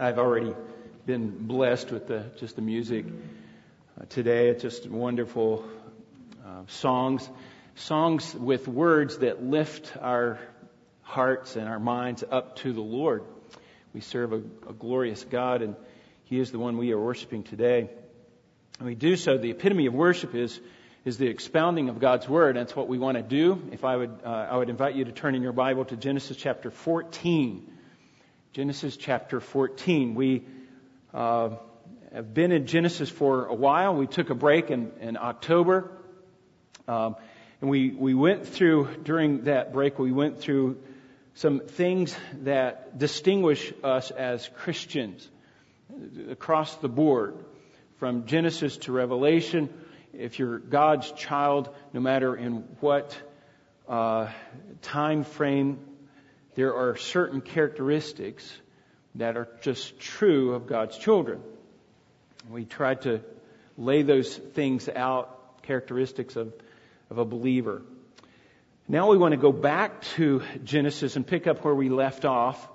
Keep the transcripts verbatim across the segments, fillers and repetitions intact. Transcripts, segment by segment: I've already been blessed with the just the music uh, today. It's just wonderful uh, songs, songs with words that lift our hearts and our minds up to the Lord. We serve a, a glorious God, and He is the one we are worshiping today. And we do so. The epitome of worship is is the expounding of God's Word. That's what we want to do. If I would, uh, I would invite you to turn in your Bible to Genesis chapter fourteen. Genesis chapter fourteen. We uh, have been in Genesis for a while. We took a break in, in October. Um, and we, we went through, during that break, we went through some things that distinguish us as Christians across the board, from Genesis to Revelation. If you're God's child, no matter in what uh, time frame, there are certain characteristics that are just true of God's children. We tried to lay those things out, characteristics of, of a believer. Now we want to go back to Genesis and pick up where we left off.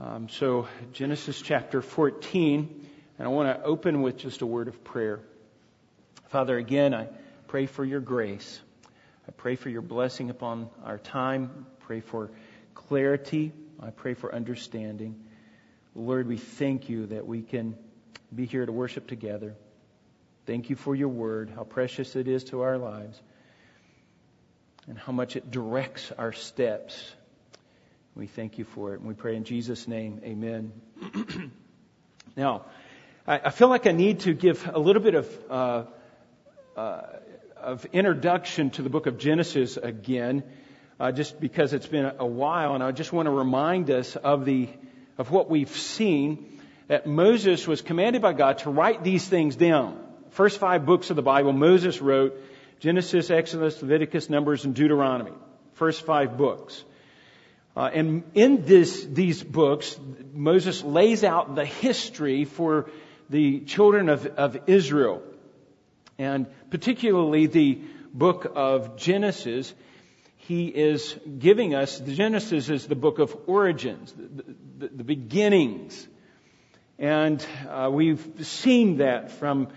Um, so Genesis chapter fourteen, and I want to open with just a word of prayer. Father, again, I pray for your grace. I pray for your blessing upon our time. I pray for clarity. I pray for understanding. Lord, we thank you that we can be here to worship together. Thank you for your word, how precious it is to our lives, and how much it directs our steps. We thank you for it, and we pray in Jesus' name, amen. Now, I, I feel like I need to give a little bit of... Uh, Uh, of introduction to the book of Genesis again, uh, just because it's been a while, and I just want to remind us of the of what we've seen, that Moses was commanded by God to write these things down. First five books of the Bible, Moses wrote Genesis, Exodus, Leviticus, Numbers, and Deuteronomy. First five books, uh, and in this these books, Moses lays out the history for the children of, of Israel. And particularly the book of Genesis, he is giving us, the Genesis is the book of origins, the, the, the beginnings. And uh, we've seen that from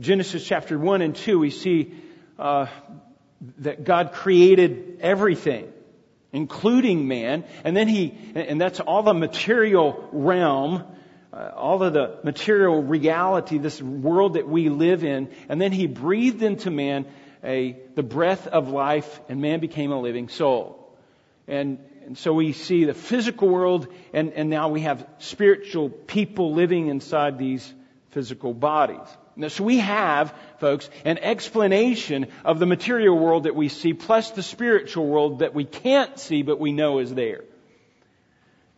Genesis chapter one and two. We see uh, that God created everything, including man. And then he, and that's all the material realm. Uh, all of the material reality, this world that we live in, and then he breathed into man a the breath of life, and man became a living soul. And, and so we see the physical world, and, and now we have spiritual people living inside these physical bodies. Now, so we have, folks, an explanation of the material world that we see, plus the spiritual world that we can't see, but we know is there.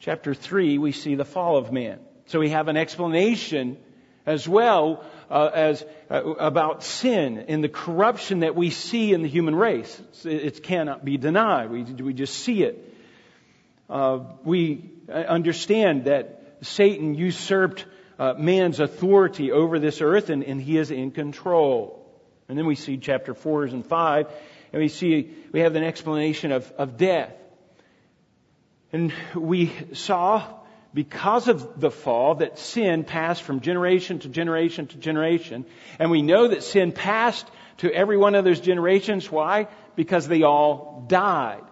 Chapter three, we see the fall of man. So we have an explanation as well uh, as uh, about sin and the corruption that we see in the human race. It's, it cannot be denied. We, we just see it. Uh, we understand that Satan usurped uh, man's authority over this earth, and, and he is in control. And then we see chapter four and five, and we see we have an explanation of, of death. And we saw, because of the fall, that sin passed from generation to generation to generation. And we know that sin passed to every one of those generations. Why? Because they all died.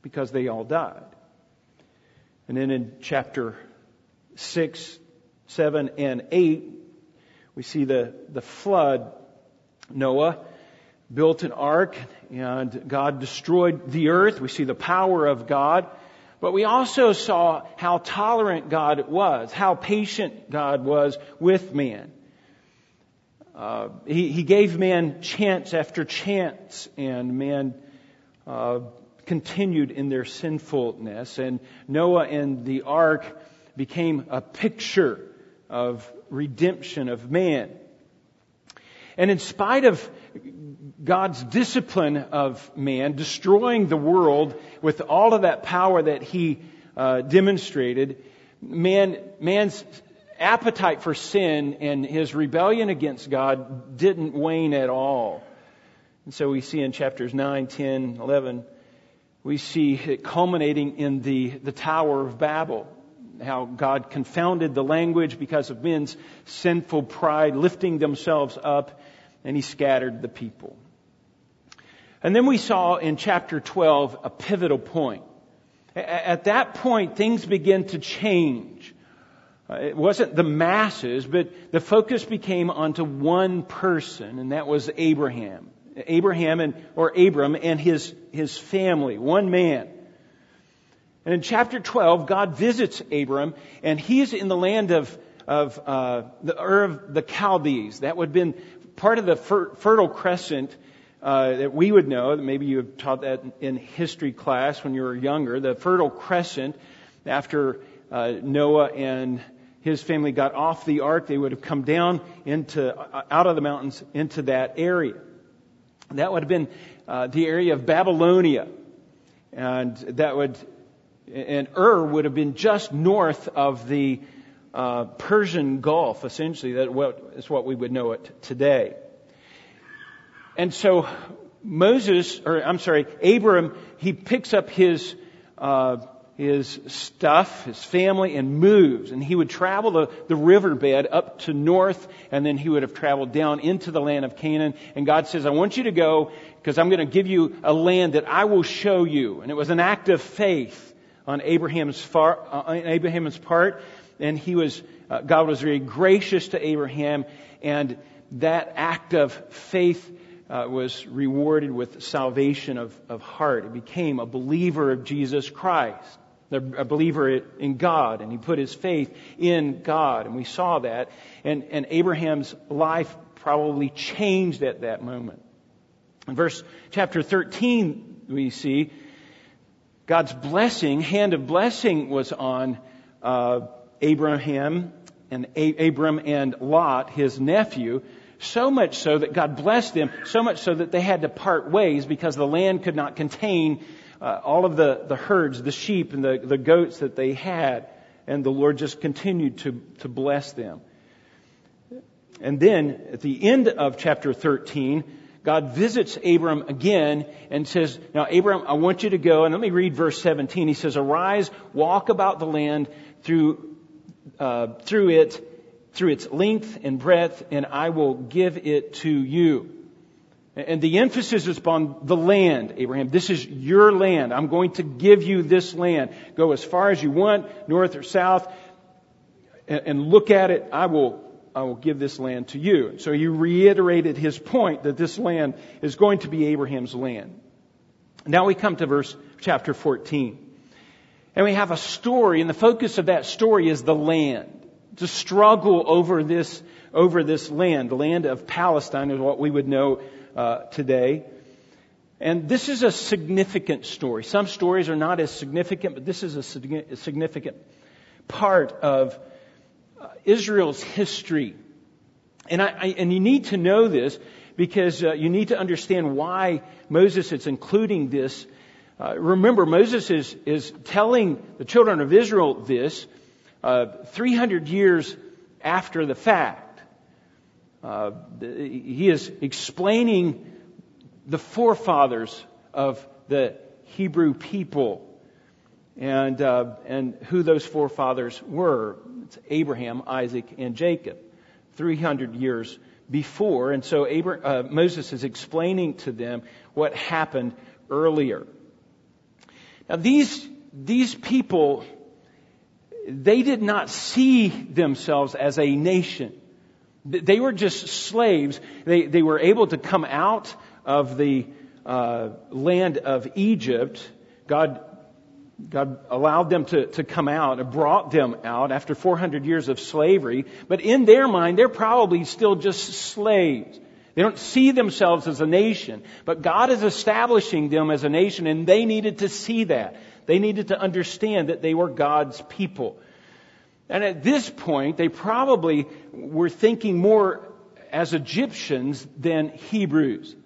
Because they all died. And then in chapter six, seven, and eight, we see the, the flood. Noah built an ark, and God destroyed the earth. We see the power of God. But we also saw how tolerant God was, how patient God was with man. Uh, he, he gave man chance after chance, and man uh, continued in their sinfulness. And Noah and the ark became a picture of redemption of man. And in spite of God's discipline of man, destroying the world with all of that power that he uh, demonstrated, man, man's appetite for sin and his rebellion against God didn't wane at all. And so we see in chapters nine, ten, eleven, we see it culminating in the, the Tower of Babel, how God confounded the language because of men's sinful pride, lifting themselves up, and he scattered the people. And then we saw in chapter twelve a pivotal point. At that point, things begin to change. It wasn't the masses, but the focus became onto one person, and that was Abraham. Abraham and or Abram and his, his family, one man. And in chapter twelve, God visits Abram, and he's in the land of of uh, the Ur of the Chaldees. That would have been part of the fer- Fertile Crescent uh, that we would know. Maybe you have taught that in history class when you were younger. The Fertile Crescent, after uh, Noah and his family got off the ark, they would have come down into out of the mountains into that area. That would have been uh, the area of Babylonia, and that would. And Ur would have been just north of the uh, Persian Gulf, essentially. That is what we would know it today. And so Moses, or I'm sorry, Abram, he picks up his uh, his stuff, his family, and moves. And he would travel the, the riverbed up to north, and then he would have traveled down into the land of Canaan. And God says, I want you to go, because I'm going to give you a land that I will show you. And it was an act of faith on Abraham's far, on Abraham's part, and he was uh, God was very gracious to Abraham, and that act of faith uh, was rewarded with salvation of, of heart. He became a believer of Jesus Christ, a believer in God, and he put his faith in God, and we saw that, and and Abraham's life probably changed at that moment. In verse chapter thirteen, we see God's blessing, hand of blessing, was on uh, Abraham and A- Abram and Lot, his nephew, so much so that God blessed them, so much so that they had to part ways because the land could not contain uh, all of the, the herds, the sheep and the, the goats that they had. And the Lord just continued to, to bless them. And then at the end of chapter thirteen, God visits Abram again and says, now, Abram, I want you to go. And let me read verse seventeen. He says, arise, walk about the land through uh, through it, through its length and breadth, and I will give it to you. And the emphasis is upon the land, Abraham. This is your land. I'm going to give you this land. Go as far as you want, north or south, and, and look at it. I will I will give this land to you. So he reiterated his point that this land is going to be Abraham's land. Now we come to verse chapter fourteen. And we have a story, and the focus of that story is the land. It's a struggle over this, over this land. The land of Palestine is what we would know uh, today. And this is a significant story. Some stories are not as significant, but this is a significant part of Israel's history. And I, I and you need to know this because uh, you need to understand why Moses is including this. Uh, remember, Moses is is telling the children of Israel this uh, three hundred years after the fact. Uh, he is explaining the forefathers of the Hebrew people and uh, and who those forefathers were. It's Abraham, Isaac, and Jacob, three hundred years before. And so Abraham, uh, Moses is explaining to them what happened earlier. Now, these these people, they did not see themselves as a nation. They were just slaves. They, they were able to come out of the uh, land of Egypt. God God allowed them to, to come out and brought them out after four hundred years of slavery. But in their mind, they're probably still just slaves. They don't see themselves as a nation. But God is establishing them as a nation, and they needed to see that. They needed to understand that they were God's people. And at this point, they probably were thinking more as Egyptians than Hebrews.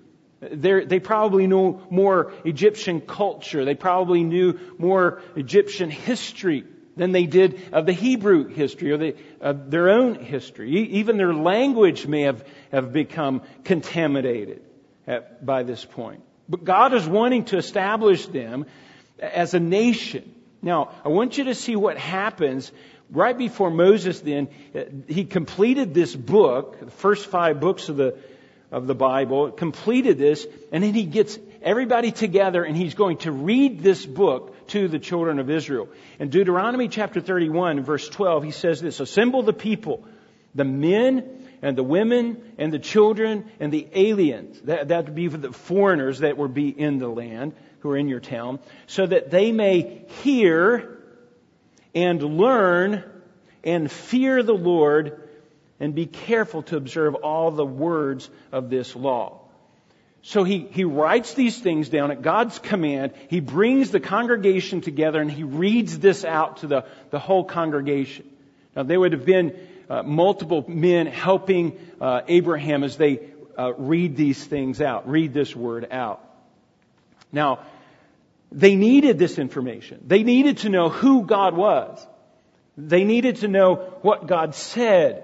They're, they probably knew more Egyptian culture. They probably knew more Egyptian history than they did of the Hebrew history or the, of their own history. Even their language may have, have become contaminated at, by this point. But God is wanting to establish them as a nation. Now, I want you to see what happens right before Moses then. He completed this book, the first five books of the of the Bible, completed this, and then he gets everybody together and he's going to read this book to the children of Israel. In Deuteronomy chapter thirty-one, verse twelve, he says this: "Assemble the people, the men and the women and the children and the aliens," that that would be for the foreigners that would be in the land, who are in your town, "so that they may hear and learn and fear the Lord and be careful to observe all the words of this law." So he, he writes these things down at God's command. He brings the congregation together and he reads this out to the, the whole congregation. Now, there would have been uh, multiple men helping uh, Abraham as they uh, read these things out, read this word out. Now, they needed this information. They needed to know who God was. They needed to know what God said.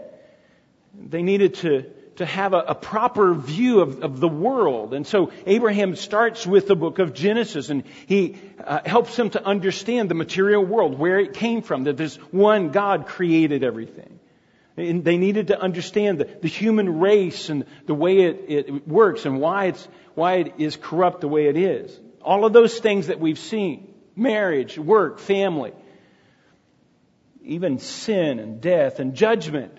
They needed to, to have a, a proper view of, of the world. And so Abraham starts with the book of Genesis, and he uh, helps them to understand the material world, where it came from, that this one God created everything. And they needed to understand the, the human race and the way it, it works and why it's why it is corrupt the way it is. All of those things that we've seen: marriage, work, family, even sin and death and judgment,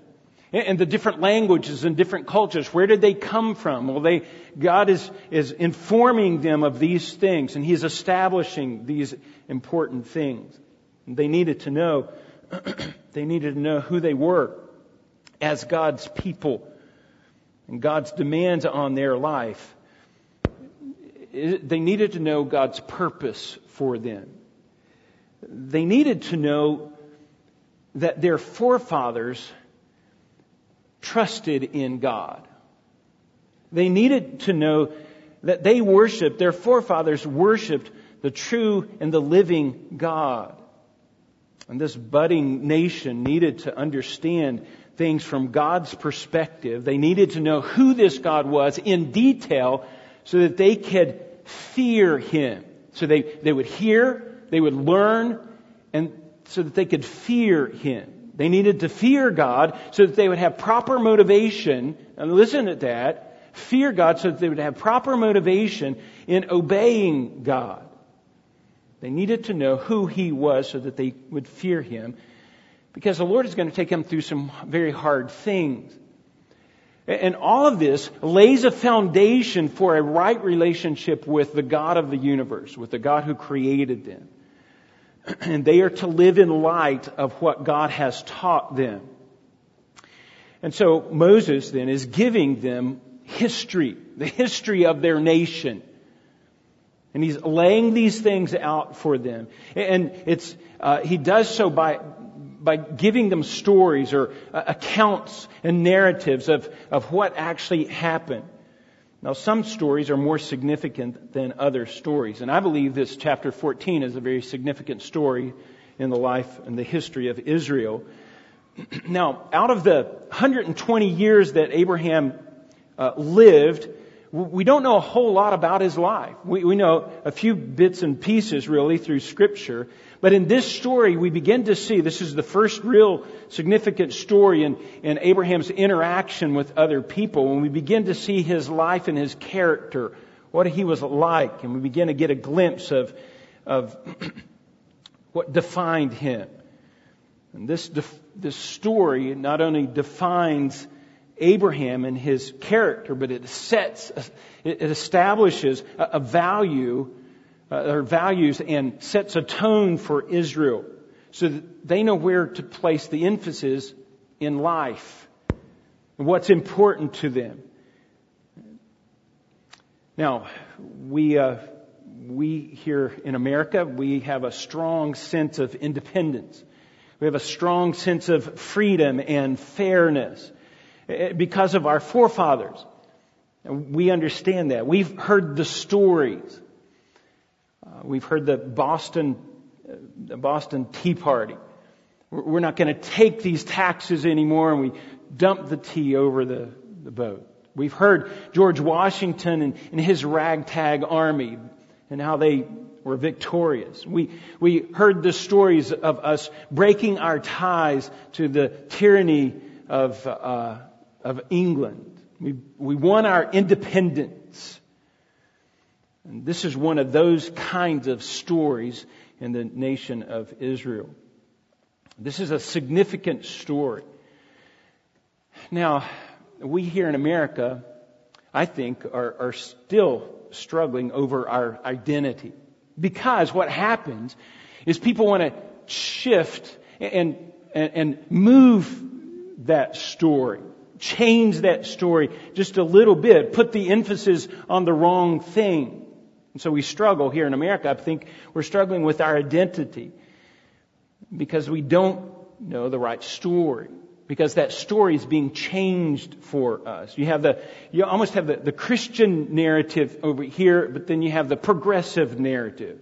and the different languages and different cultures. Where did they come from? Well, they God is is informing them of these things, and He's establishing these important things. They needed to know. They needed to know who they were as God's people and God's demands on their life. They needed to know God's purpose for them. They needed to know that their forefathers trusted in God. They needed to know that they worshiped, their forefathers worshiped the true and the living God. And this budding nation needed to understand things from God's perspective. They needed to know who this God was in detail so that they could fear Him. So they, they would hear, they would learn, and so that they could fear Him. They needed to fear God so that they would have proper motivation. And listen to that. Fear God so that they would have proper motivation in obeying God. They needed to know who He was so that they would fear Him, because the Lord is going to take them through some very hard things. And all of this lays a foundation for a right relationship with the God of the universe, with the God who created them. And they are to live in light of what God has taught them. And so Moses then is giving them history, the history of their nation. And he's laying these things out for them. And it's uh, he does so by... by giving them stories or accounts and narratives of, of what actually happened. Now, some stories are more significant than other stories. And I believe this chapter fourteen is a very significant story in the life and the history of Israel. Now, out of the one hundred twenty years that Abraham uh, lived, we don't know a whole lot about his life. We, we know a few bits and pieces, really, through Scripture. But in this story, we begin to see this is the first real significant story in, in Abraham's interaction with other people. And we begin to see his life and his character, what he was like. And we begin to get a glimpse of, of what defined him. And this, def- this story not only defines Abraham and his character, but it sets, it establishes a value, uh, or values, and sets a tone for Israel, so that they know where to place the emphasis in life, what's important to them. Now, we uh, we here in America, we have a strong sense of independence. We have a strong sense of freedom and fairness. Because of our forefathers, we understand that. We've heard the stories. Uh, we've heard the Boston, uh, the Boston Tea Party. We're not going to take these taxes anymore, and we dump the tea over the, the boat. We've heard George Washington and, and his ragtag army and how they were victorious. We we heard the stories of us breaking our ties to the tyranny of uh, of England. We we won our independence. And this is one of those kinds of stories in the nation of Israel. This is a significant story. Now, we here in America, I think, are, are still struggling over our identity. Because what happens is people want to shift and, and, and move that story. Change that story just a little bit. Put the emphasis on the wrong thing. And so we struggle here in America. I think we're struggling with our identity because we don't know the right story, because that story is being changed for us. You have the, you almost have the, the Christian narrative over here, but then you have the progressive narrative,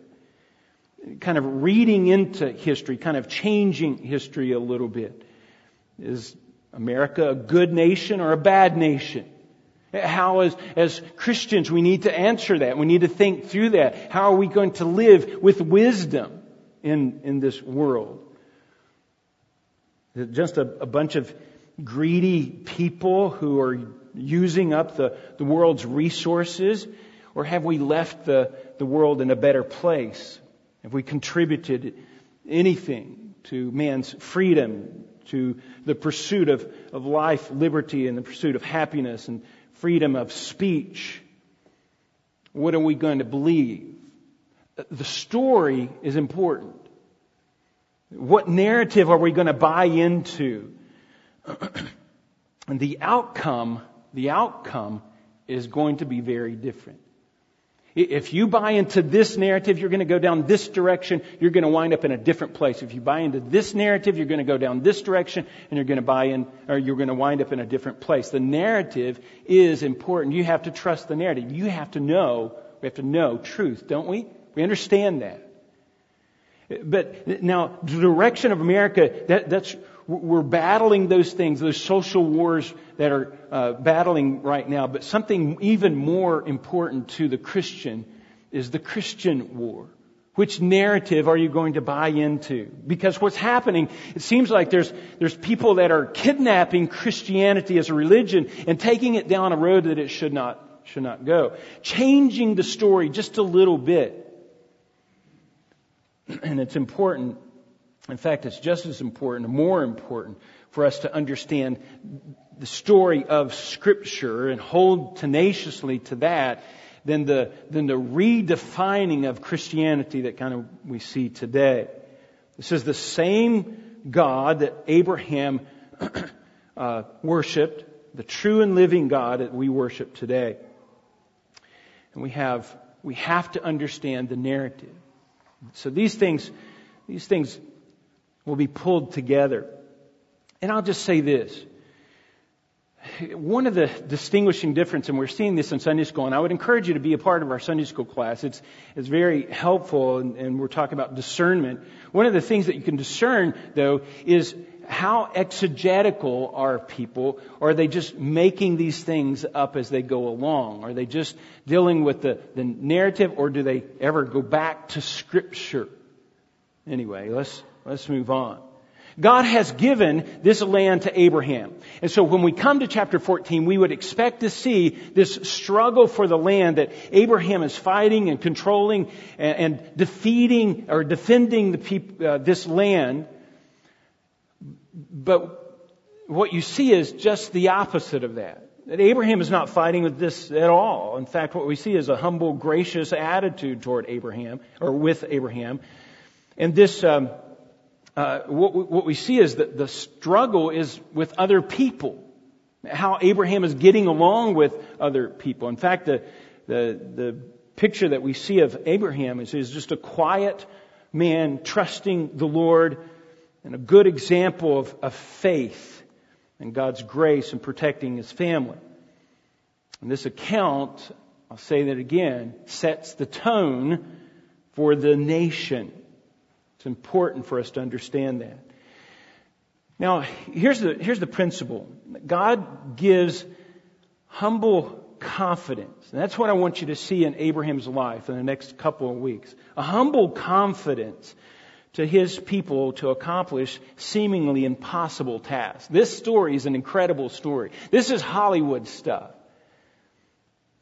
kind of reading into history, kind of changing history a little bit. Is America a good nation or a bad nation? How as, as Christians we need to answer that. We need to think through that. How are we going to live with wisdom in, in this world? Just a, a bunch of greedy people who are using up the, the world's resources? Or have we left the, the world in a better place? Have we contributed anything to man's freedom, to the pursuit of, of life, liberty, and the pursuit of happiness and freedom of speech? What are we going to believe? The story is important. What narrative are we going to buy into? And the outcome, the outcome is going to be very different. If you buy into this narrative, you're going to go down this direction. You're going to wind up in a different place. If you buy into this narrative, you're going to go down this direction, and you're going to buy in, or you're going to wind up in a different place. The narrative is important. You have to trust the narrative. You have to know. We have to know truth, don't we? We understand that. But now, the direction of America, that, that's we're battling those things, those social wars that are uh, battling right now. But something even more important to the Christian is the Christian war. Which narrative are you going to buy into? Because what's happening, it seems like there's there's people that are kidnapping Christianity as a religion and taking it down a road that it should not should not go. Changing the story just a little bit. And it's important. In fact, it's just as important, more important, for us to understand the story of Scripture and hold tenaciously to that than the than the redefining of Christianity that kind of we see today. This is the same God that Abraham uh, worshipped, the true and living God that we worship today. And we have we have to understand the narrative. So these things, these things will be pulled together. And I'll just say this. One of the distinguishing differences, and we're seeing this in Sunday school, and I would encourage you to be a part of our Sunday school class. It's, it's very helpful, and, and we're talking about discernment. One of the things that you can discern, though, is how exegetical are people? Are they just making these things up as they go along? Are they just dealing with the, the narrative, or do they ever go back to Scripture? Anyway, let's let's move on. God has given this land to Abraham. And so when we come to chapter fourteen, we would expect to see this struggle for the land that Abraham is fighting and controlling and, and defeating or defending the peop- uh, this land. But what you see is just the opposite of that. That Abraham is not fighting with this at all. In fact, what we see is a humble, gracious attitude toward Abraham, or with Abraham. And this, um, uh, what, what we see is that the struggle is with other people. How Abraham is getting along with other people. In fact, the the, the picture that we see of Abraham is, is just a quiet man trusting the Lord. And a good example of, of faith and God's grace in protecting his family. And this account, I'll say that again, sets the tone for the nation. It's important for us to understand that. Now, here's the, here's the principle. God gives humble confidence. And that's what I want you to see in Abraham's life in the next couple of weeks. A humble confidence to his people to accomplish seemingly impossible tasks. This story is an incredible story. This is Hollywood stuff.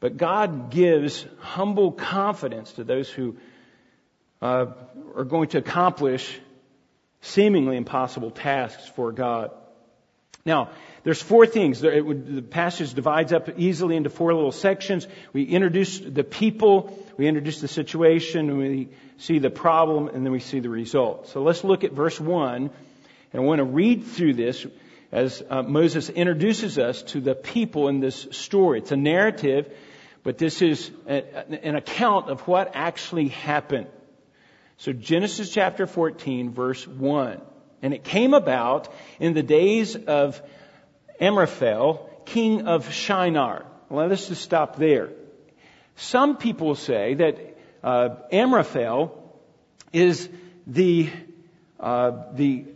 But God gives humble confidence to those who uh, are going to accomplish seemingly impossible tasks for God. Now, there's four things. It would, the passage divides up easily into four little sections. We introduce the people, we introduce the situation, and we see the problem, and then we see the result. So let's look at verse one, and I want to read through this as uh, Moses introduces us to the people in this story. It's a narrative, but this is a, an account of what actually happened. So Genesis chapter fourteen, verse one. And it came about in the days of Amraphel, king of Shinar. Well, let's just stop there. Some people say that uh, Amraphel is the uh, the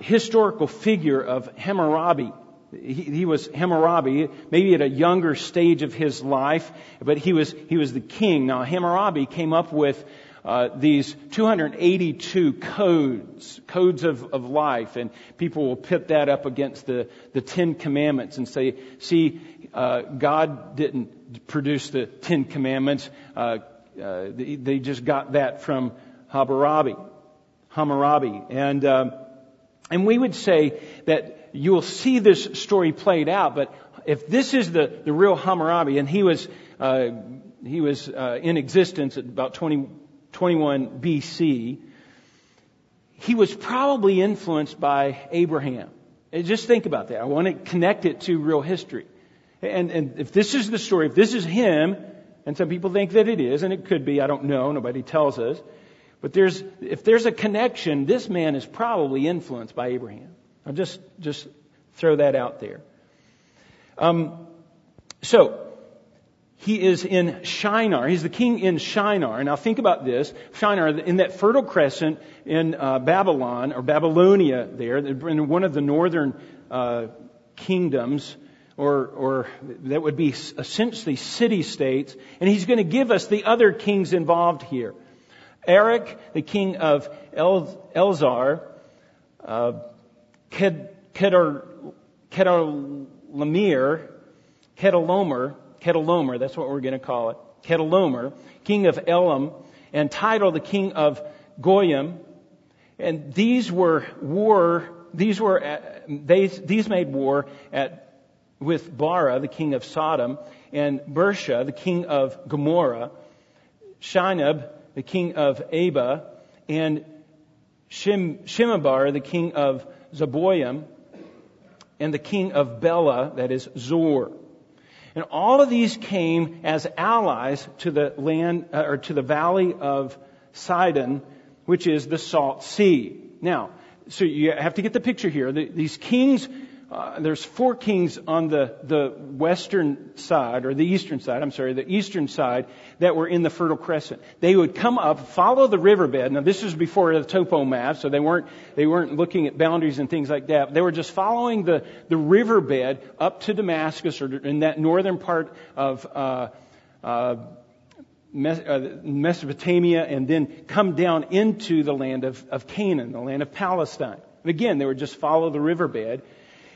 historical figure of Hammurabi. He, he was Hammurabi, maybe at a younger stage of his life, but he was he was the king. Now, Hammurabi came up with Uh, these two hundred eighty-two codes, codes of, of life, and people will pit that up against the, the Ten Commandments and say, see, uh, God didn't produce the Ten Commandments. Uh, uh, they, they just got that from Hammurabi. Hammurabi. And, um, and we would say that you will see this story played out, but if this is the, the real Hammurabi, and he was, uh, he was uh, in existence at about twenty twenty-one B C, he was probably influenced by Abraham. And just think about that. I want to connect it to real history. And, and if this is the story, if this is him, and some people think that it is, and it could be, I don't know, nobody tells us, but there's if there's a connection, this man is probably influenced by Abraham. I'll just, just throw that out there. Um, so... He is in Shinar. He's the king in Shinar. Now think about this. Shinar, in that fertile crescent in uh, Babylon, or Babylonia there, in one of the northern uh, kingdoms, or, or that would be essentially city-states. And he's going to give us the other kings involved here. Erech, the king of El- Ellasar, uh, Chedorlaomer, Chedorlaomer, Chedorlaomer, that's what we're going to call it. Chedorlaomer, king of Elam, and Tidal, the king of Goyim. And these were war, these were, at, they, these made war at, with Bela, the king of Sodom, and Bersha, the king of Gomorrah, Shinab, the king of Aba, and Shim, Shimabar, the king of Zeboim, and the king of Bela, that is Zoar. And all of these came as allies to the land, uh, or to the valley of Sidon, which is the Salt Sea. Now, so you have to get the picture here. The, these kings, uh, there's four kings on the, the western side, or the eastern side, I'm sorry, the eastern side, that were in the Fertile Crescent. They would come up, follow the riverbed. Now, this is before the topo map, so they weren't, they weren't looking at boundaries and things like that. They were just following the, the riverbed up to Damascus, or in that northern part of uh, uh, Mes- uh, Mesopotamia, and then come down into the land of, of Canaan, the land of Palestine. And again, they would just follow the riverbed.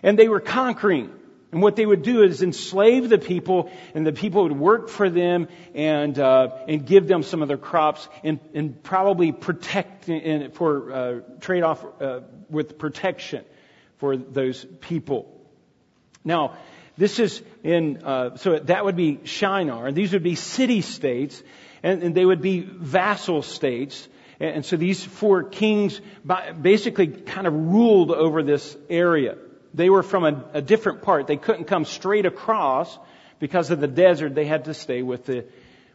And they were conquering. And what they would do is enslave the people, and the people would work for them and uh, and give them some of their crops, and, and probably protect and for uh, trade off uh, with protection for those people. Now, this is in uh, so that would be Shinar. These would be city states, and, and they would be vassal states. And, and so these four kings basically kind of ruled over this area. They were from a, a different part. They couldn't come straight across because of the desert. They had to stay with the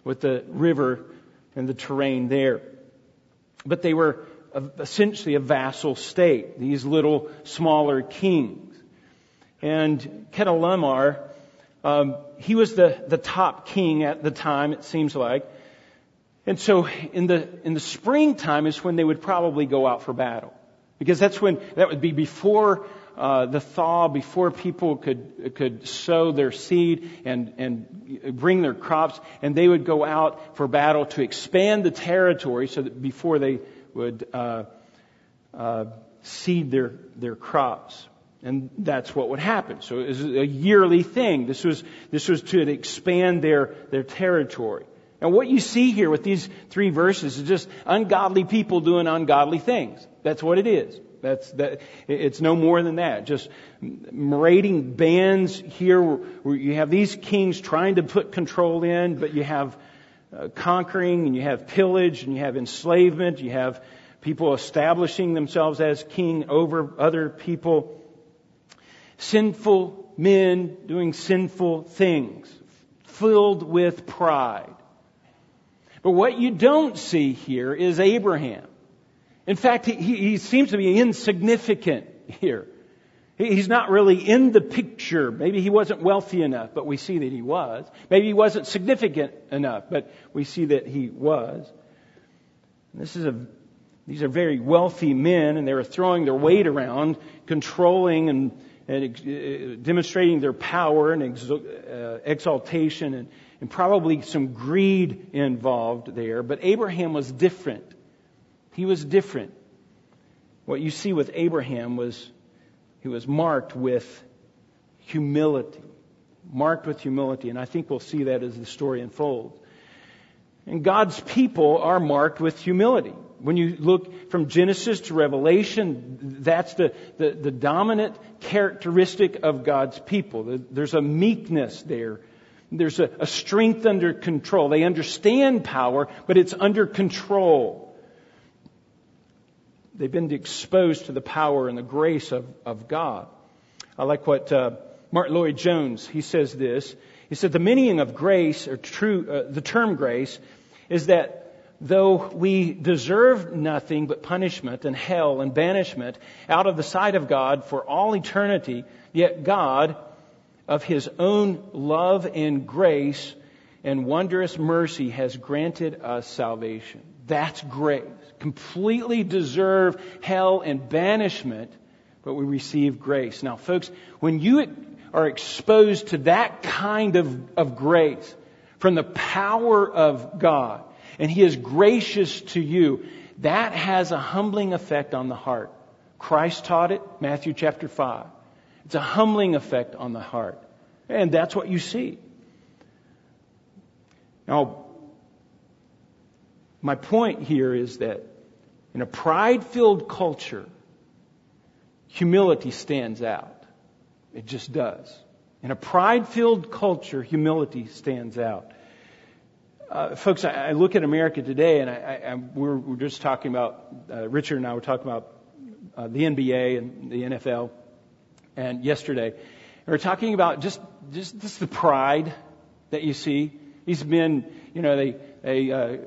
with the river and the terrain there. But they were essentially a vassal state, these little smaller kings. And Chedorlaomer, um, he was the, the top king at the time, it seems like. And so in the in the springtime is when they would probably go out for battle, because that's when that would be before uh, the thaw, before people could could sow their seed and and bring their crops, and they would go out for battle to expand the territory so that before they would uh, uh, seed their their crops. And that's what would happen. So it was a yearly thing. This was this was to expand their their territory. And what you see here with these three verses is just ungodly people doing ungodly things. That's what it is. That's that. It's no more than that. Just marauding bands here, where you have these kings trying to put control in, but you have uh, conquering, and you have pillage, and you have enslavement. You have people establishing themselves as king over other people. Sinful men doing sinful things, filled with pride. But what you don't see here is Abraham. In fact, he, he seems to be insignificant here. He's not really in the picture. Maybe he wasn't wealthy enough, but we see that he was. Maybe he wasn't significant enough, but we see that he was. This is a these are very wealthy men, and they were throwing their weight around, controlling and and demonstrating their power and exaltation, and, and probably some greed involved there. But Abraham was different. He was different. What you see with Abraham was he was marked with humility. Marked with humility. And I think we'll see that as the story unfolds. And God's people are marked with humility. When you look from Genesis to Revelation, that's the, the, the dominant characteristic of God's people. There's a meekness there. There's a, a strength under control. They understand power, but it's under control. They've been exposed to the power and the grace of, of God. I like what uh, Martin Lloyd-Jones, he says this. He said, the meaning of grace, or true, uh, the term grace, is that though we deserve nothing but punishment and hell and banishment out of the sight of God for all eternity, yet God, of His own love and grace and wondrous mercy, has granted us salvation. That's grace. Completely deserve hell and banishment, but we receive grace. Now, folks, when you are exposed to that kind of, of grace from the power of God, and He is gracious to you, that has a humbling effect on the heart. Christ taught it, Matthew chapter five. It's a humbling effect on the heart. And that's what you see. Now, my point here is that in a pride-filled culture, humility stands out. It just does. In a pride-filled culture, humility stands out. Uh, folks, I, I look at America today, and I, I, I, we're, we're just talking about, uh, Richard and I were talking about uh, the N B A and the N F L, and yesterday, and we're talking about just, just, just the pride that you see. These men, you know, they, they uh,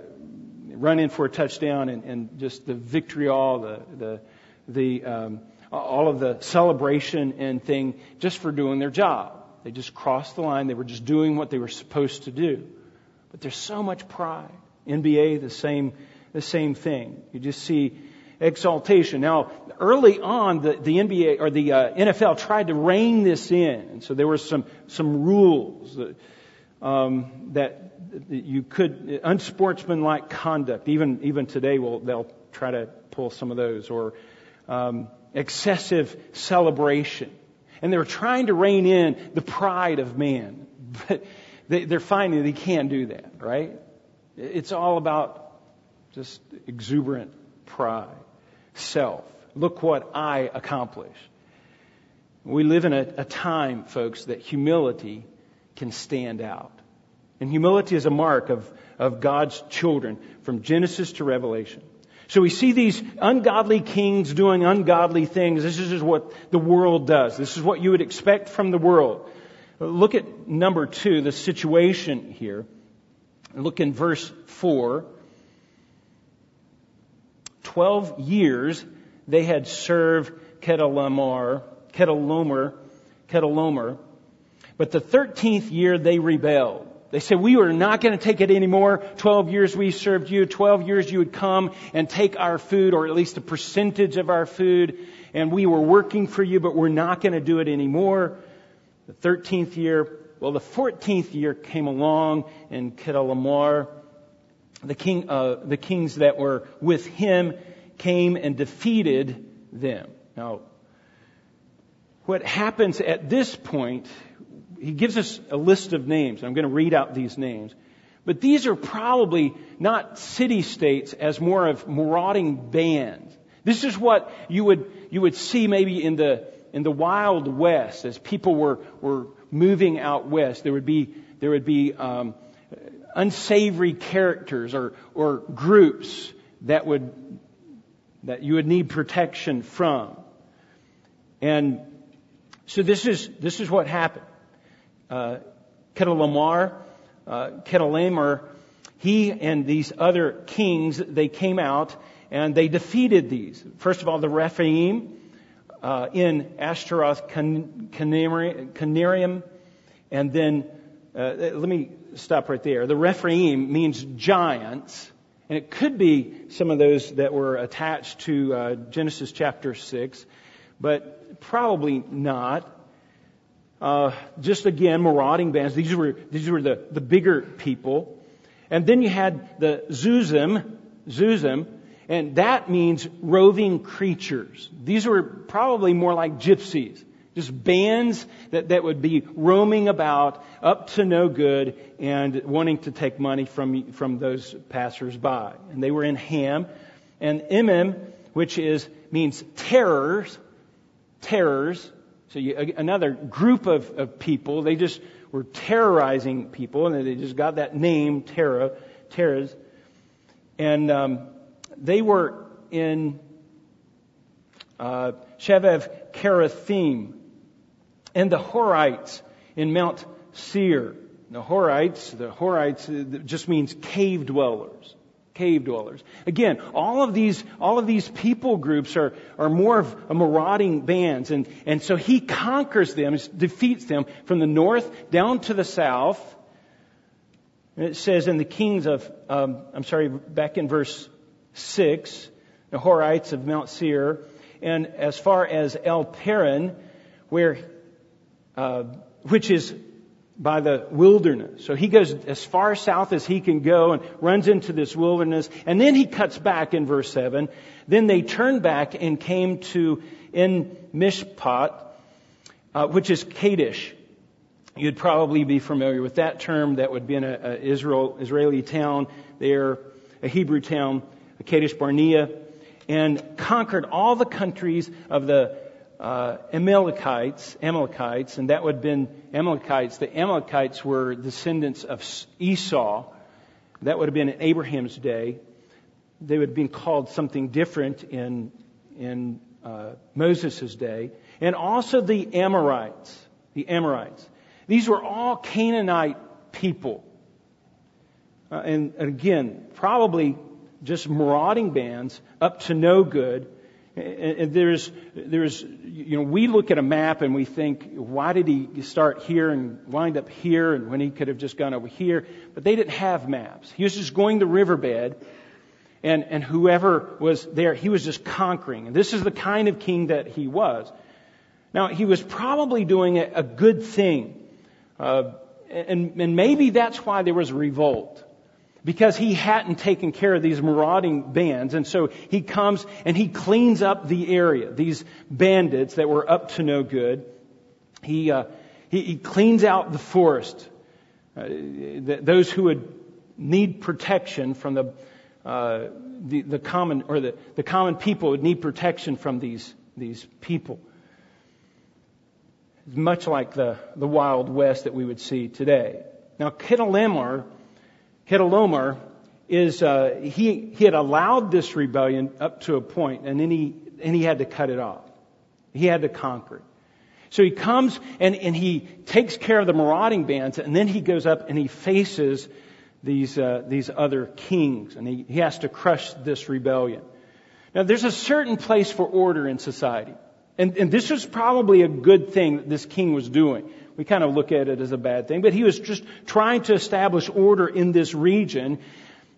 run in for a touchdown, and, and just the vitriol, the, the, the um, all of the celebration and thing just for doing their job. They just crossed the line. They were just doing what they were supposed to do. But there's so much pride. N B A, the same, the same thing. You just see exaltation. Now, early on, the, the N B A or the uh, N F L tried to rein this in, and so there were some some rules that, um, that, that you could unsportsmanlike conduct. Even even today, we'll, they'll try to pull some of those, or um, excessive celebration, and they were trying to rein in the pride of man, but. They're finding they can't do that, right? It's all about just exuberant pride, self. Look what I accomplish. We live in a, a time, folks, that humility can stand out. And humility is a mark of, of God's children from Genesis to Revelation. So we see these ungodly kings doing ungodly things. This is what the world does. This is what you would expect from the world. Look at number two, the situation here. Look in verse four. Twelve years they had served Chedorlaomer, Chedorlaomer, Chedorlaomer, but the thirteenth year they rebelled. They said, we were not going to take it anymore. Twelve years we served you. Twelve years you would come and take our food, or at least a percentage of our food. and we were working for you, but we're not going to do it anymore. The thirteenth year, well, the fourteenth year came along, and Chedorlaomer, the king, uh, the kings that were with him, came and defeated them. Now, what happens at this point, he gives us a list of names. I'm going to read out these names. But these are probably not city-states as more of marauding bands. This is what you would you would see maybe in the in the Wild West as people were were moving out west. There would be there would be um, unsavory characters or or groups that would that you would need protection from. And so this is this is what happened. Uh, Chedorlaomer, uh, Chedorlaomer, he and these other kings, they came out and they defeated these. First of all, the Rephaim uh, in Ashtaroth Canarium, and then uh, let me stop right there. The Rephaim means giants, and it could be some of those that were attached to uh, Genesis chapter six, but probably not. Uh, just again, marauding bands. These were these were the, the bigger people, and then you had the Zuzim, Zuzim, and that means roving creatures. These were probably more like gypsies, just bands that, that would be roaming about, up to no good, and wanting to take money from from those passersby. And they were in Ham, and Emim, which is means terrors, terrors. So you, another group of, of people, they just were terrorizing people, and they just got that name, terror, terrors. And um, they were in uh, Shevev Kerathim, and the Horites in Mount Seir. The Horites, the Horites just means cave dwellers. Cave dwellers. Again, all of these, all of these people groups are, are more of a marauding bands. And, and so he conquers them, defeats them from the north down to the south. And it says in the kings of, um, I'm sorry, back in verse six, the Horites of Mount Seir. And as far as El Paran, where, uh, which is by the wilderness. So he goes as far south as he can go and runs into this wilderness. And then he cuts back in verse seven. Then they turned back and came to En Mishpat, uh, which is Kadesh. You'd probably be familiar with that term. That would be in a, a Israel, Israeli town there, a Hebrew town, a Kadesh Barnea, and conquered all the countries of the Uh, Amalekites, Amalekites, and that would have been Amalekites. The Amalekites were descendants of Esau. That would have been in Abraham's day. They would have been called something different in in uh, Moses' day. And also the Amorites, the Amorites. These were all Canaanite people. Uh, and, and again, probably just marauding bands up to no good. And there's, there's, you know, we look at a map and we think, why did he start here and wind up here, and when he could have just gone over here? But they didn't have maps. He was just going the riverbed, and, and whoever was there, he was just conquering. And this is the kind of king that he was. Now, he was probably doing a, a good thing. Uh, and, and maybe that's why there was a revolt. Because he hadn't taken care of these marauding bands, and so he comes and he cleans up the area. These bandits that were up to no good, he uh, he, he cleans out the forest. Uh, th- those who would need protection from the uh, the, the common or the, the common people would need protection from these these people. Much like the the Wild West that we would see today. Now, Chedorlaomer. Chedorlaomer is uh, he he had allowed this rebellion up to a point, and then he and he had to cut it off. He had to conquer it. So he comes and, and he takes care of the marauding bands, and then he goes up and he faces these uh, these other kings, and he, he has to crush this rebellion. Now, there's a certain place for order in society, and and this was probably a good thing that this king was doing. We kind of look at it as a bad thing, but he was just trying to establish order in this region.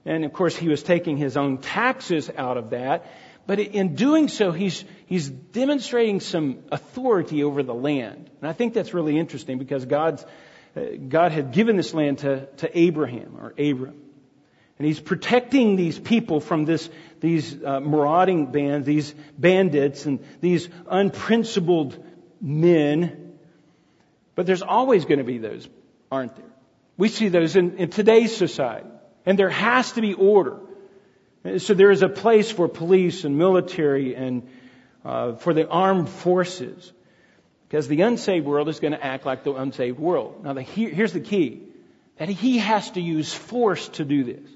And of course, he was taking his own taxes out of that. But in doing so, he's he's demonstrating some authority over the land. And I think that's really interesting because God's uh, God had given this land to, to Abraham or Abram. And he's protecting these people from this these uh, marauding bands, these bandits and these unprincipled men. But there's always going to be those, aren't there? We see those in, in today's society. And there has to be order. So there is a place for police and military and uh, for the armed forces. Because the unsaved world is going to act like the unsaved world. Now, the, here, here's the key. That he has to use force to do this.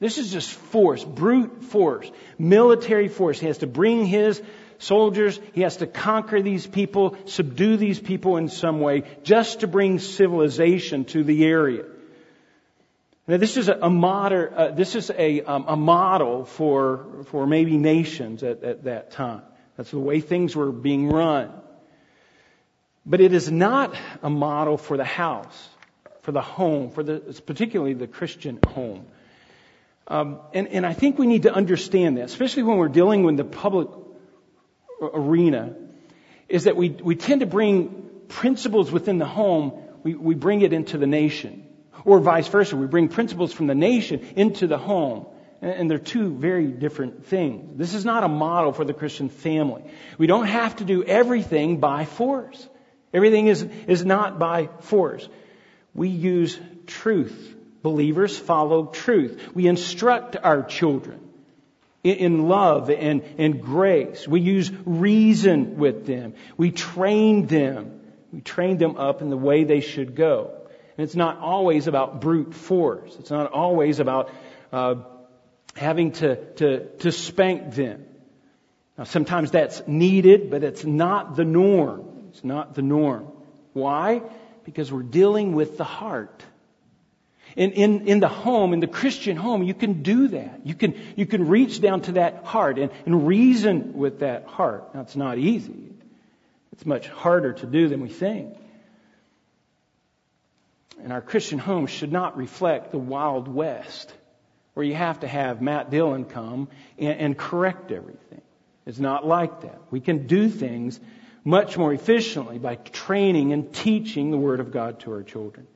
This is just force, brute force, military force. He has to bring his soldiers. He has to conquer these people, subdue these people in some way, just to bring civilization to the area. Now, this is a, a model. Uh, this is a um, a model for for maybe nations at, at that time. That's the way things were being run. But it is not a model for the house, for the home, for the particularly the Christian home. Um, and and I think we need to understand that, especially when we're dealing with the public arena, is that we we tend to bring principles within the home. We we bring it into the nation. Or vice versa, we bring principles from the nation into the home. And they're two very different things. This is not a model for the Christian family. We don't have to do everything by force. Everything is, is not by force. We use truth. Believers follow truth. We instruct our children in, in love and, and grace. We use reason with them. We train them. We train them up in the way they should go. And it's not always about brute force. It's not always about uh, having to, to, to spank them. Now, sometimes that's needed, but it's not the norm. It's not the norm. Why? Because we're dealing with the heart. In, in, in the home, in the Christian home, you can do that. You can, you can reach down to that heart and, and reason with that heart. Now, it's not easy. It's much harder to do than we think. And our Christian homes should not reflect the Wild West, where you have to have Matt Dillon come and, and correct everything. It's not like that. We can do things much more efficiently by training and teaching the Word of God to our children.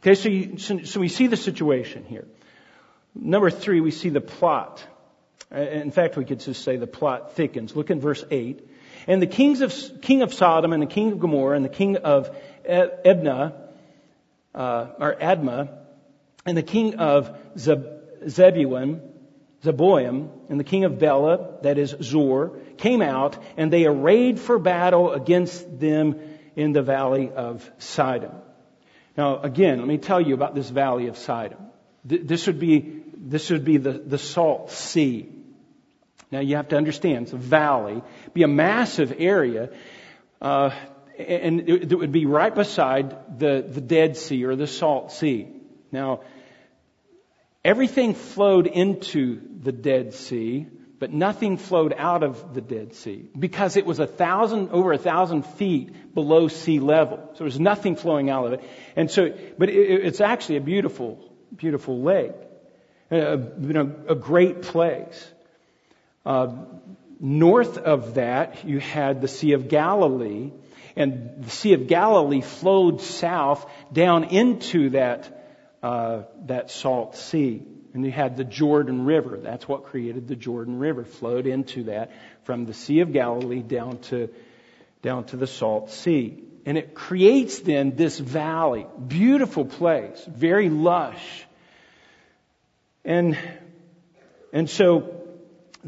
Okay, so, you, so, so we see the situation here. Number three, we see the plot. In fact, we could just say the plot thickens. Look in verse eight. And the kings of king of Sodom and the king of Gomorrah and the king of Ebna, Uh, or Admah, and the king of Zeboim, Zeboim, and the king of Bela, that is Zoar, came out, and they arrayed for battle against them in the valley of Sidon. Now, again, let me tell you about this valley of Sidon. Th- this would be this would be the, the Salt Sea. Now, you have to understand, it's a valley, it'd be a massive area. Uh, And it would be right beside the, the Dead Sea or the Salt Sea. Now, everything flowed into the Dead Sea, but nothing flowed out of the Dead Sea because it was a thousand over a thousand feet below sea level. So there was nothing flowing out of it. And so, but it, it's actually a beautiful, beautiful lake, a, you know, a great place. Uh, north of that, you had the Sea of Galilee. And the Sea of Galilee flowed south down into that uh, that Salt Sea. And you had the Jordan River. That's what created the Jordan River. Flowed into that from the Sea of Galilee down to down to the Salt Sea. And it creates then this valley. Beautiful place. Very lush. And, and so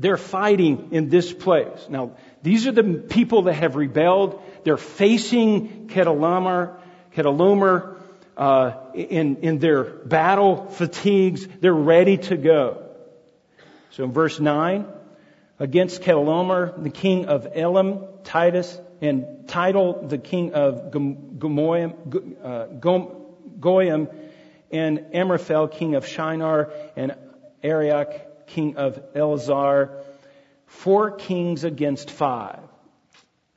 they're fighting in this place. Now, these are the people that have rebelled. They're facing Chedorlaomer, Chedorlaomer uh, in, in their battle fatigues. They're ready to go. So in verse nine, against Chedorlaomer, the king of Elam, Titus, and Tidal, the king of Goyim, uh, Goyim, and Amraphel, king of Shinar, and Arioch, king of Ellasar, four kings against five.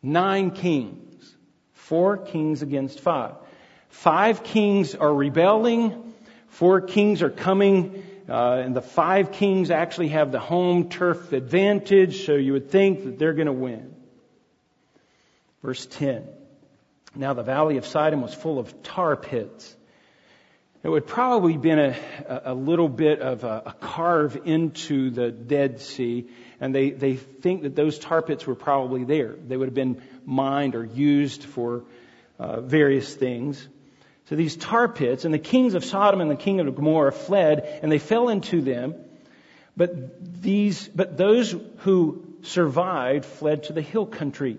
Nine kings. Four kings against five. Five kings are rebelling. Four kings are coming Uh, and the five kings actually have the home turf advantage, so you would think that they're going to win. Verse ten. Now the valley of Sidon was full of tar pits. It would probably have been a, a little bit of a, a carve into the Dead Sea, and they, they think that those tar pits were probably there. They would have been mined or used for uh, various things. So these tar pits, and the kings of Sodom and the king of Gomorrah fled, and they fell into them. But these, but those who survived fled to the hill country.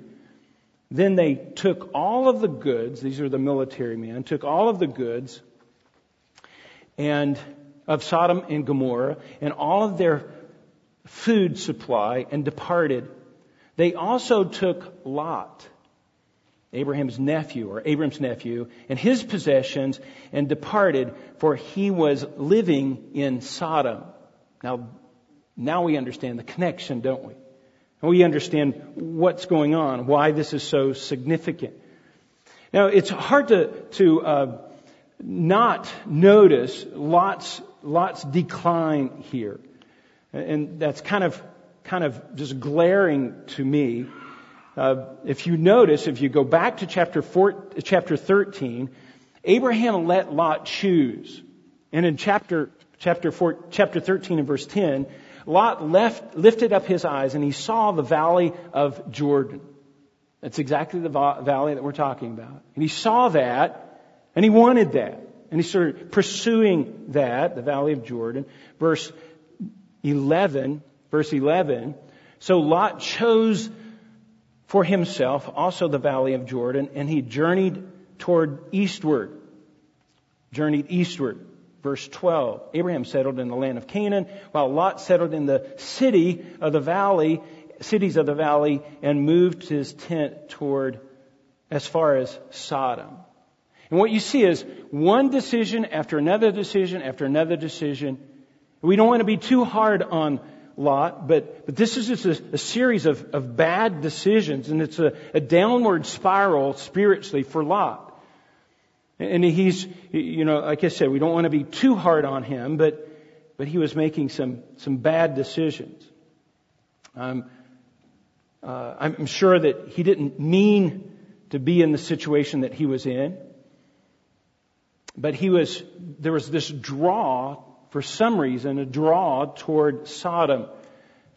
Then they took all of the goods. These are the military men. Took all of the goods. And of Sodom and Gomorrah, and all of their food supply, and departed. They also took Lot, Abraham's nephew, or Abram's nephew, and his possessions, and departed, for he was living in Sodom. Now, now we understand the connection, don't we? And we understand what's going on, why this is so significant. Now, it's hard to to uh not notice Lot's, Lot's decline here. And that's kind of, kind of just glaring to me. Uh, if you notice, if you go back to chapter four, chapter thirteen, Abraham let Lot choose. And in chapter, chapter four, chapter thirteen and verse ten, Lot left, lifted up his eyes and he saw the valley of Jordan. That's exactly the va- valley that we're talking about. And he saw that. And he wanted that. And he started pursuing that, the Valley of Jordan. Verse eleven, verse eleven. So Lot chose for himself also the Valley of Jordan, and he journeyed toward eastward. Journeyed eastward. Verse twelve. Abraham settled in the land of Canaan, while Lot settled in the city of the valley, cities of the valley, and moved his tent toward as far as Sodom. And what you see is one decision after another decision after another decision. We don't want to be too hard on Lot, but, but this is just a, a series of, of bad decisions, and it's a, a downward spiral spiritually for Lot. And he's, you know, like I said, we don't want to be too hard on him, but, but he was making some, some bad decisions. Um, uh, I'm sure that he didn't mean to be in the situation that he was in. But he was, there was this draw, for some reason, a draw toward Sodom.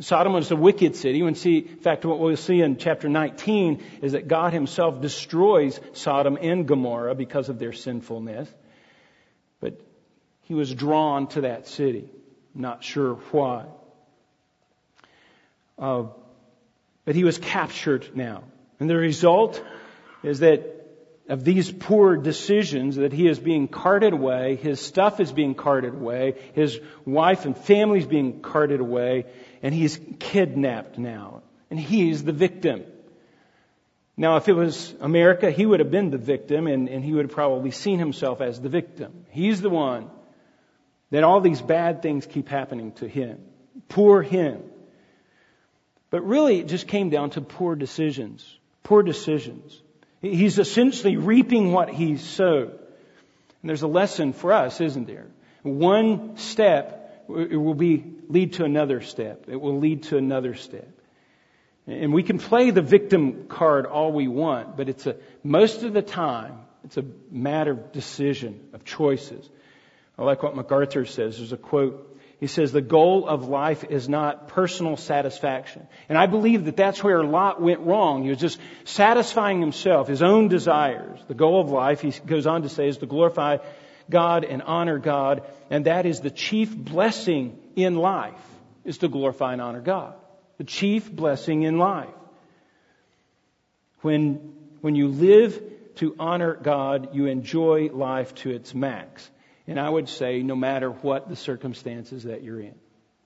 Sodom was a wicked city. And see, in fact, what we'll see in chapter nineteen is that God himself destroys Sodom and Gomorrah because of their sinfulness. But he was drawn to that city. Not sure why. Uh, but he was captured now. And the result is that of these poor decisions, that he is being carted away, his stuff is being carted away, his wife and family is being carted away, and he's kidnapped now. And he's the victim. Now, if it was America, he would have been the victim, and, and he would have probably seen himself as the victim. He's the one that all these bad things keep happening to him. Poor him. But really, it just came down to poor decisions. Poor decisions. He's essentially reaping what he sowed. And there's a lesson for us, isn't there? One step, it will be lead to another step. It will lead to another step. And we can play the victim card all we want, but it's a, most of the time, it's a matter of decision, of choices. I like what MacArthur says. There's a quote. He says, the goal of life is not personal satisfaction. And I believe that that's where Lot went wrong. He was just satisfying himself, his own desires. The goal of life, he goes on to say, is to glorify God and honor God. And that is the chief blessing in life, is to glorify and honor God. The chief blessing in life. When, when you live to honor God, you enjoy life to its max. And I would say, no matter what the circumstances that you're in.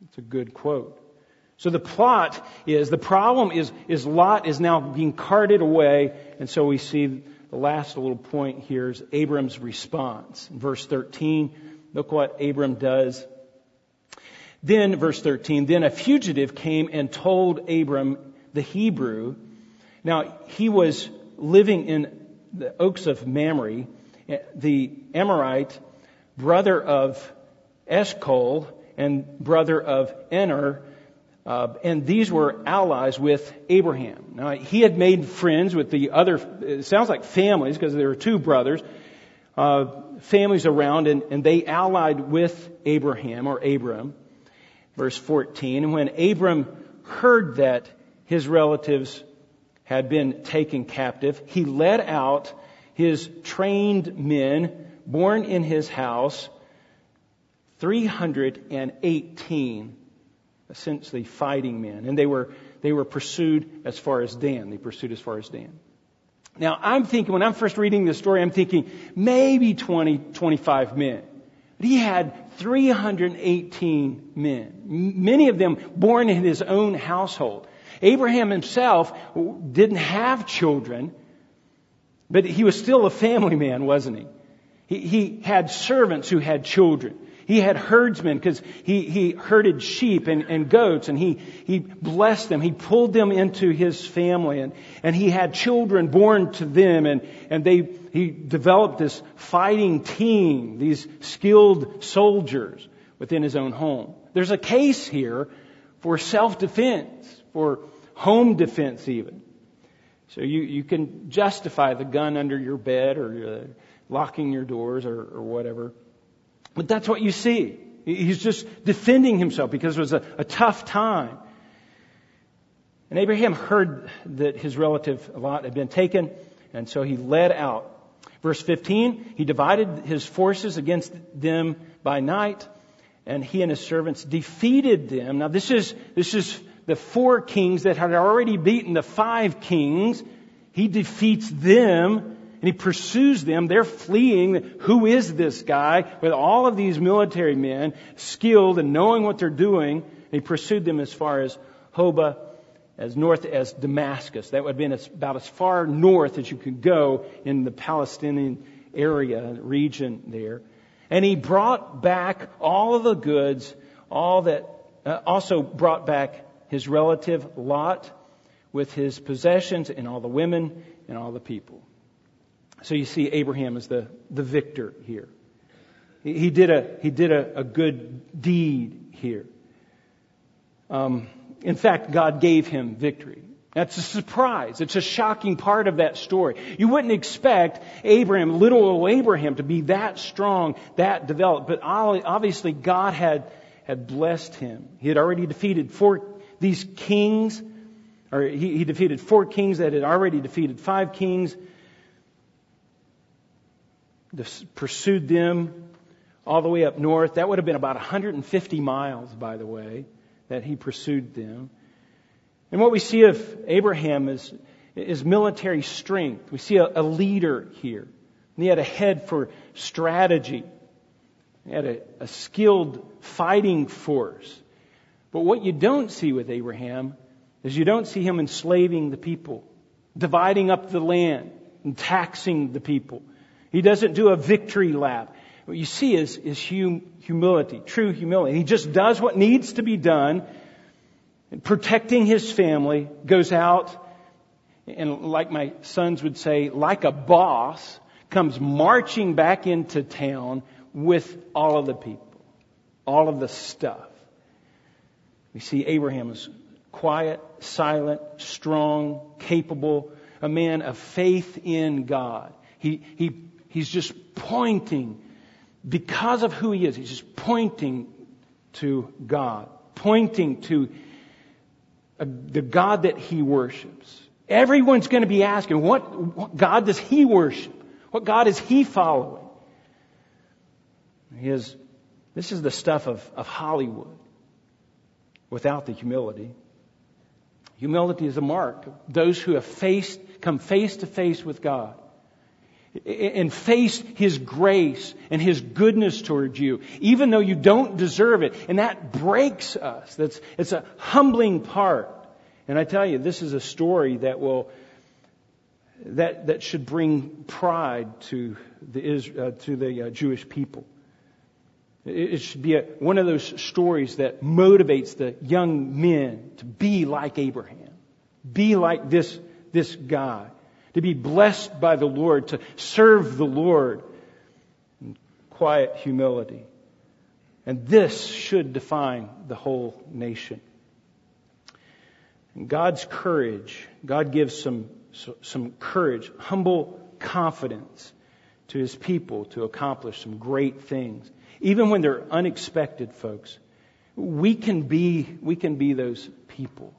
It's a good quote. So the plot is, the problem is, is Lot is now being carted away. And so we see the last little point here is Abram's response. In verse thirteen, look what Abram does. Then, verse thirteen, then a fugitive came and told Abram, the Hebrew. Now, he was living in the oaks of Mamre, the Amorite, brother of Eshcol, and brother of Ener. Uh, and these were allies with Abraham. Now, he had made friends with the other, it sounds like families, because there were two brothers, uh, families around, and, and they allied with Abraham, or Abram. Verse fourteen, and when Abram heard that his relatives had been taken captive, he led out his trained men, born in his house, three hundred eighteen essentially fighting men, and they were they were pursued as far as Dan. They pursued as far as Dan. Now, I'm thinking, when I'm first reading this story, I'm thinking maybe twenty, twenty-five men. But he had three hundred eighteen men, many of them born in his own household. Abraham himself didn't have children, but he was still a family man, wasn't he? He, he had servants who had children. He had herdsmen, because he, he herded sheep and, and goats, and he, he blessed them. He pulled them into his family, and, and he had children born to them, and, and they he developed this fighting team, these skilled soldiers within his own home. There's a case here for self-defense, for home defense even. So you, you can justify the gun under your bed or uh, locking your doors or, or whatever. But that's what you see. He's just defending himself because it was a, a tough time. And Abraham heard that his relative Lot had been taken, and so he led out. Verse fifteen, he divided his forces against them by night, and he and his servants defeated them. Now this is this is the four kings that had already beaten the five kings. He defeats them. And he pursues them. They're fleeing. Who is this guy with all of these military men, skilled and knowing what they're doing? And he pursued them as far as Hobah, as north as Damascus. That would have been about as far north as you could go in the Palestinian area, region there. And he brought back all of the goods, all that, uh, also brought back his relative Lot with his possessions and all the women and all the people. So you see, Abraham is the, the victor here. He, he did a he did a, a good deed here. Um, in fact, God gave him victory. That's a surprise. It's a shocking part of that story. You wouldn't expect Abraham, little old Abraham, to be that strong, that developed. But obviously, God had had blessed him. He had already defeated four these kings, or he, he defeated four kings that had already defeated five kings. Pursued them all the way up north. That would have been about one hundred fifty miles, by the way, that he pursued them. And what we see of Abraham is, is military strength. We see a, a leader here. And he had a head for strategy. He had a, a skilled fighting force. But what you don't see with Abraham is you don't see him enslaving the people, dividing up the land, and taxing the people. He doesn't do a victory lap. What you see is, is hum, humility, true humility. He just does what needs to be done, and protecting his family, goes out, and like my sons would say, like a boss, comes marching back into town with all of the people, all of the stuff. We see Abraham is quiet, silent, strong, capable, a man of faith in God. He he. He's just pointing, because of who he is, he's just pointing to God, pointing to a, the God that he worships. Everyone's going to be asking, what, what God does he worship? What God is he following? He is, this is the stuff of, of Hollywood without the humility. Humility is a mark of those who have faced, come face to face with God. And face His grace and His goodness towards you, even though you don't deserve it. And that breaks us. That's, it's a humbling part. And I tell you, this is a story that will, that, that should bring pride to the, uh, to the uh, Jewish people. It, it should be a, one of those stories that motivates the young men to be like Abraham. Be like this, this guy. To be blessed by the Lord, to serve the Lord in quiet humility. And this should define the whole nation. And God's courage, God gives some, some courage, humble confidence to His people to accomplish some great things. Even when they're unexpected, folks, we can be, we can be those people.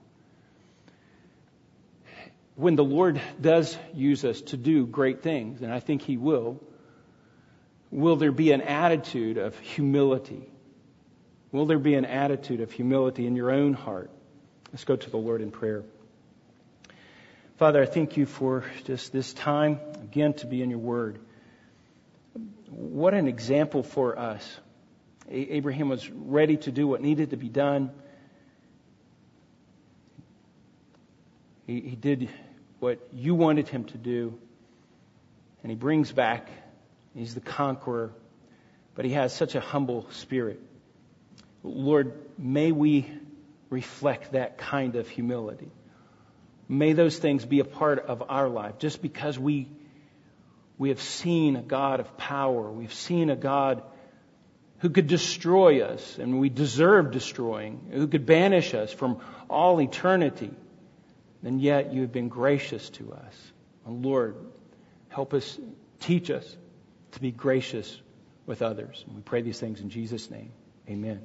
When the Lord does use us to do great things, and I think He will, will there be an attitude of humility? Will there be an attitude of humility in your own heart? Let's go to the Lord in prayer. Father, I thank You for just this time, again, to be in Your Word. What an example for us. Abraham was ready to do what needed to be done. He, he did what You wanted him to do. And he brings back. He's the conqueror. But he has such a humble spirit. Lord, may we reflect that kind of humility. May those things be a part of our life. Just because we we have seen a God of power. We've seen a God who could destroy us. And we deserve destroying. Who could banish us from all eternity. And yet You have been gracious to us. And Lord, help us, teach us to be gracious with others. And we pray these things in Jesus' name. Amen.